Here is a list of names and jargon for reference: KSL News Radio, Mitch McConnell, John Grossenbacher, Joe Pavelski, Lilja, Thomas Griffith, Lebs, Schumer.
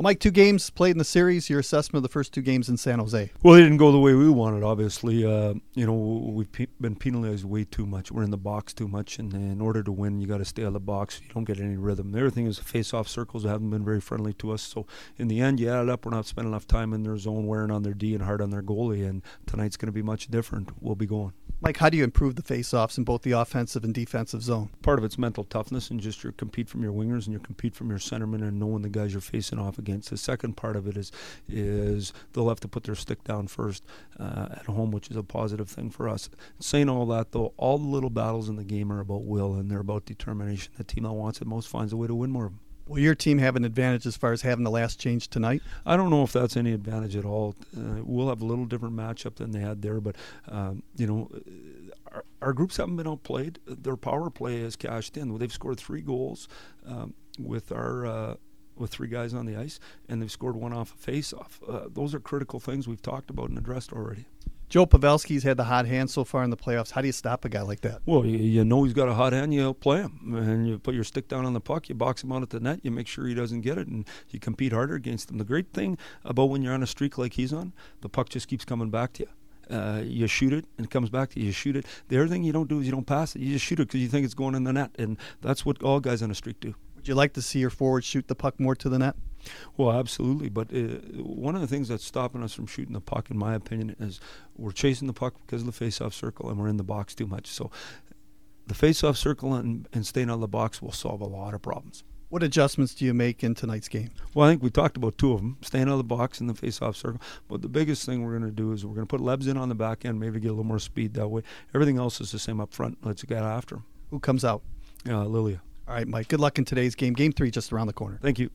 Well, Mike, two games played in the series. Your assessment of the first two games in San Jose? Well, they didn't go the way we wanted, obviously. We've been penalized way too much. We're in the box too much, and in order to win, you got to stay out of the box. You don't get any rhythm. Everything is face-off circles that haven't been very friendly to us. So in the end, you add it up, we're not spending enough time in their zone, wearing on their D and hard on their goalie, and tonight's going to be much different. We'll be going. Mike, how do you improve the face-offs in both the offensive and defensive zone? Part of it's mental toughness and just your compete from your wingers and your compete from your centermen and knowing the guys you're facing off against. The second part of it is they'll have to put their stick down first at home, which is a positive thing for us. Saying all that, though, all the little battles in the game are about will and they're about determination. The team that wants it most finds a way to win more of them. Will your team have an advantage as far as having the last change tonight? I don't know if that's any advantage at all. We'll have a little different matchup than they had there, but, our groups haven't been outplayed. Their power play is cashed in. They've scored 3 goals with 3 guys on the ice, and they've scored 1 off a face-off. Those are critical things we've talked about and addressed already. Joe Pavelski's had the hot hand so far in the playoffs. How do you stop a guy like that? Well, you know he's got a hot hand. You outplay him, and you put your stick down on the puck. You box him out at the net. You make sure he doesn't get it, and you compete harder against him. The great thing about when you're on a streak like he's on, the puck just keeps coming back to you. You shoot it, and it comes back to you. You shoot it. The other thing you don't do is you don't pass it. You just shoot it because you think it's going in the net, and that's what all guys on a streak do. Would you like to see your forwards shoot the puck more to the net? Well, absolutely, but one of the things that's stopping us from shooting the puck, in my opinion, is we're chasing the puck because of the face-off circle and we're in the box too much. So the face-off circle and staying out of the box will solve a lot of problems. What adjustments do you make in tonight's game? Well, I think we talked about 2 of them, staying out of the box and the face-off circle. But the biggest thing we're going to do is we're going to put Lebs in on the back end, maybe get a little more speed that way. Everything else is the same up front. Let's get after him. Who comes out? Lilja. All right, Mike, good luck in today's game. Game 3 just around the corner. Thank you.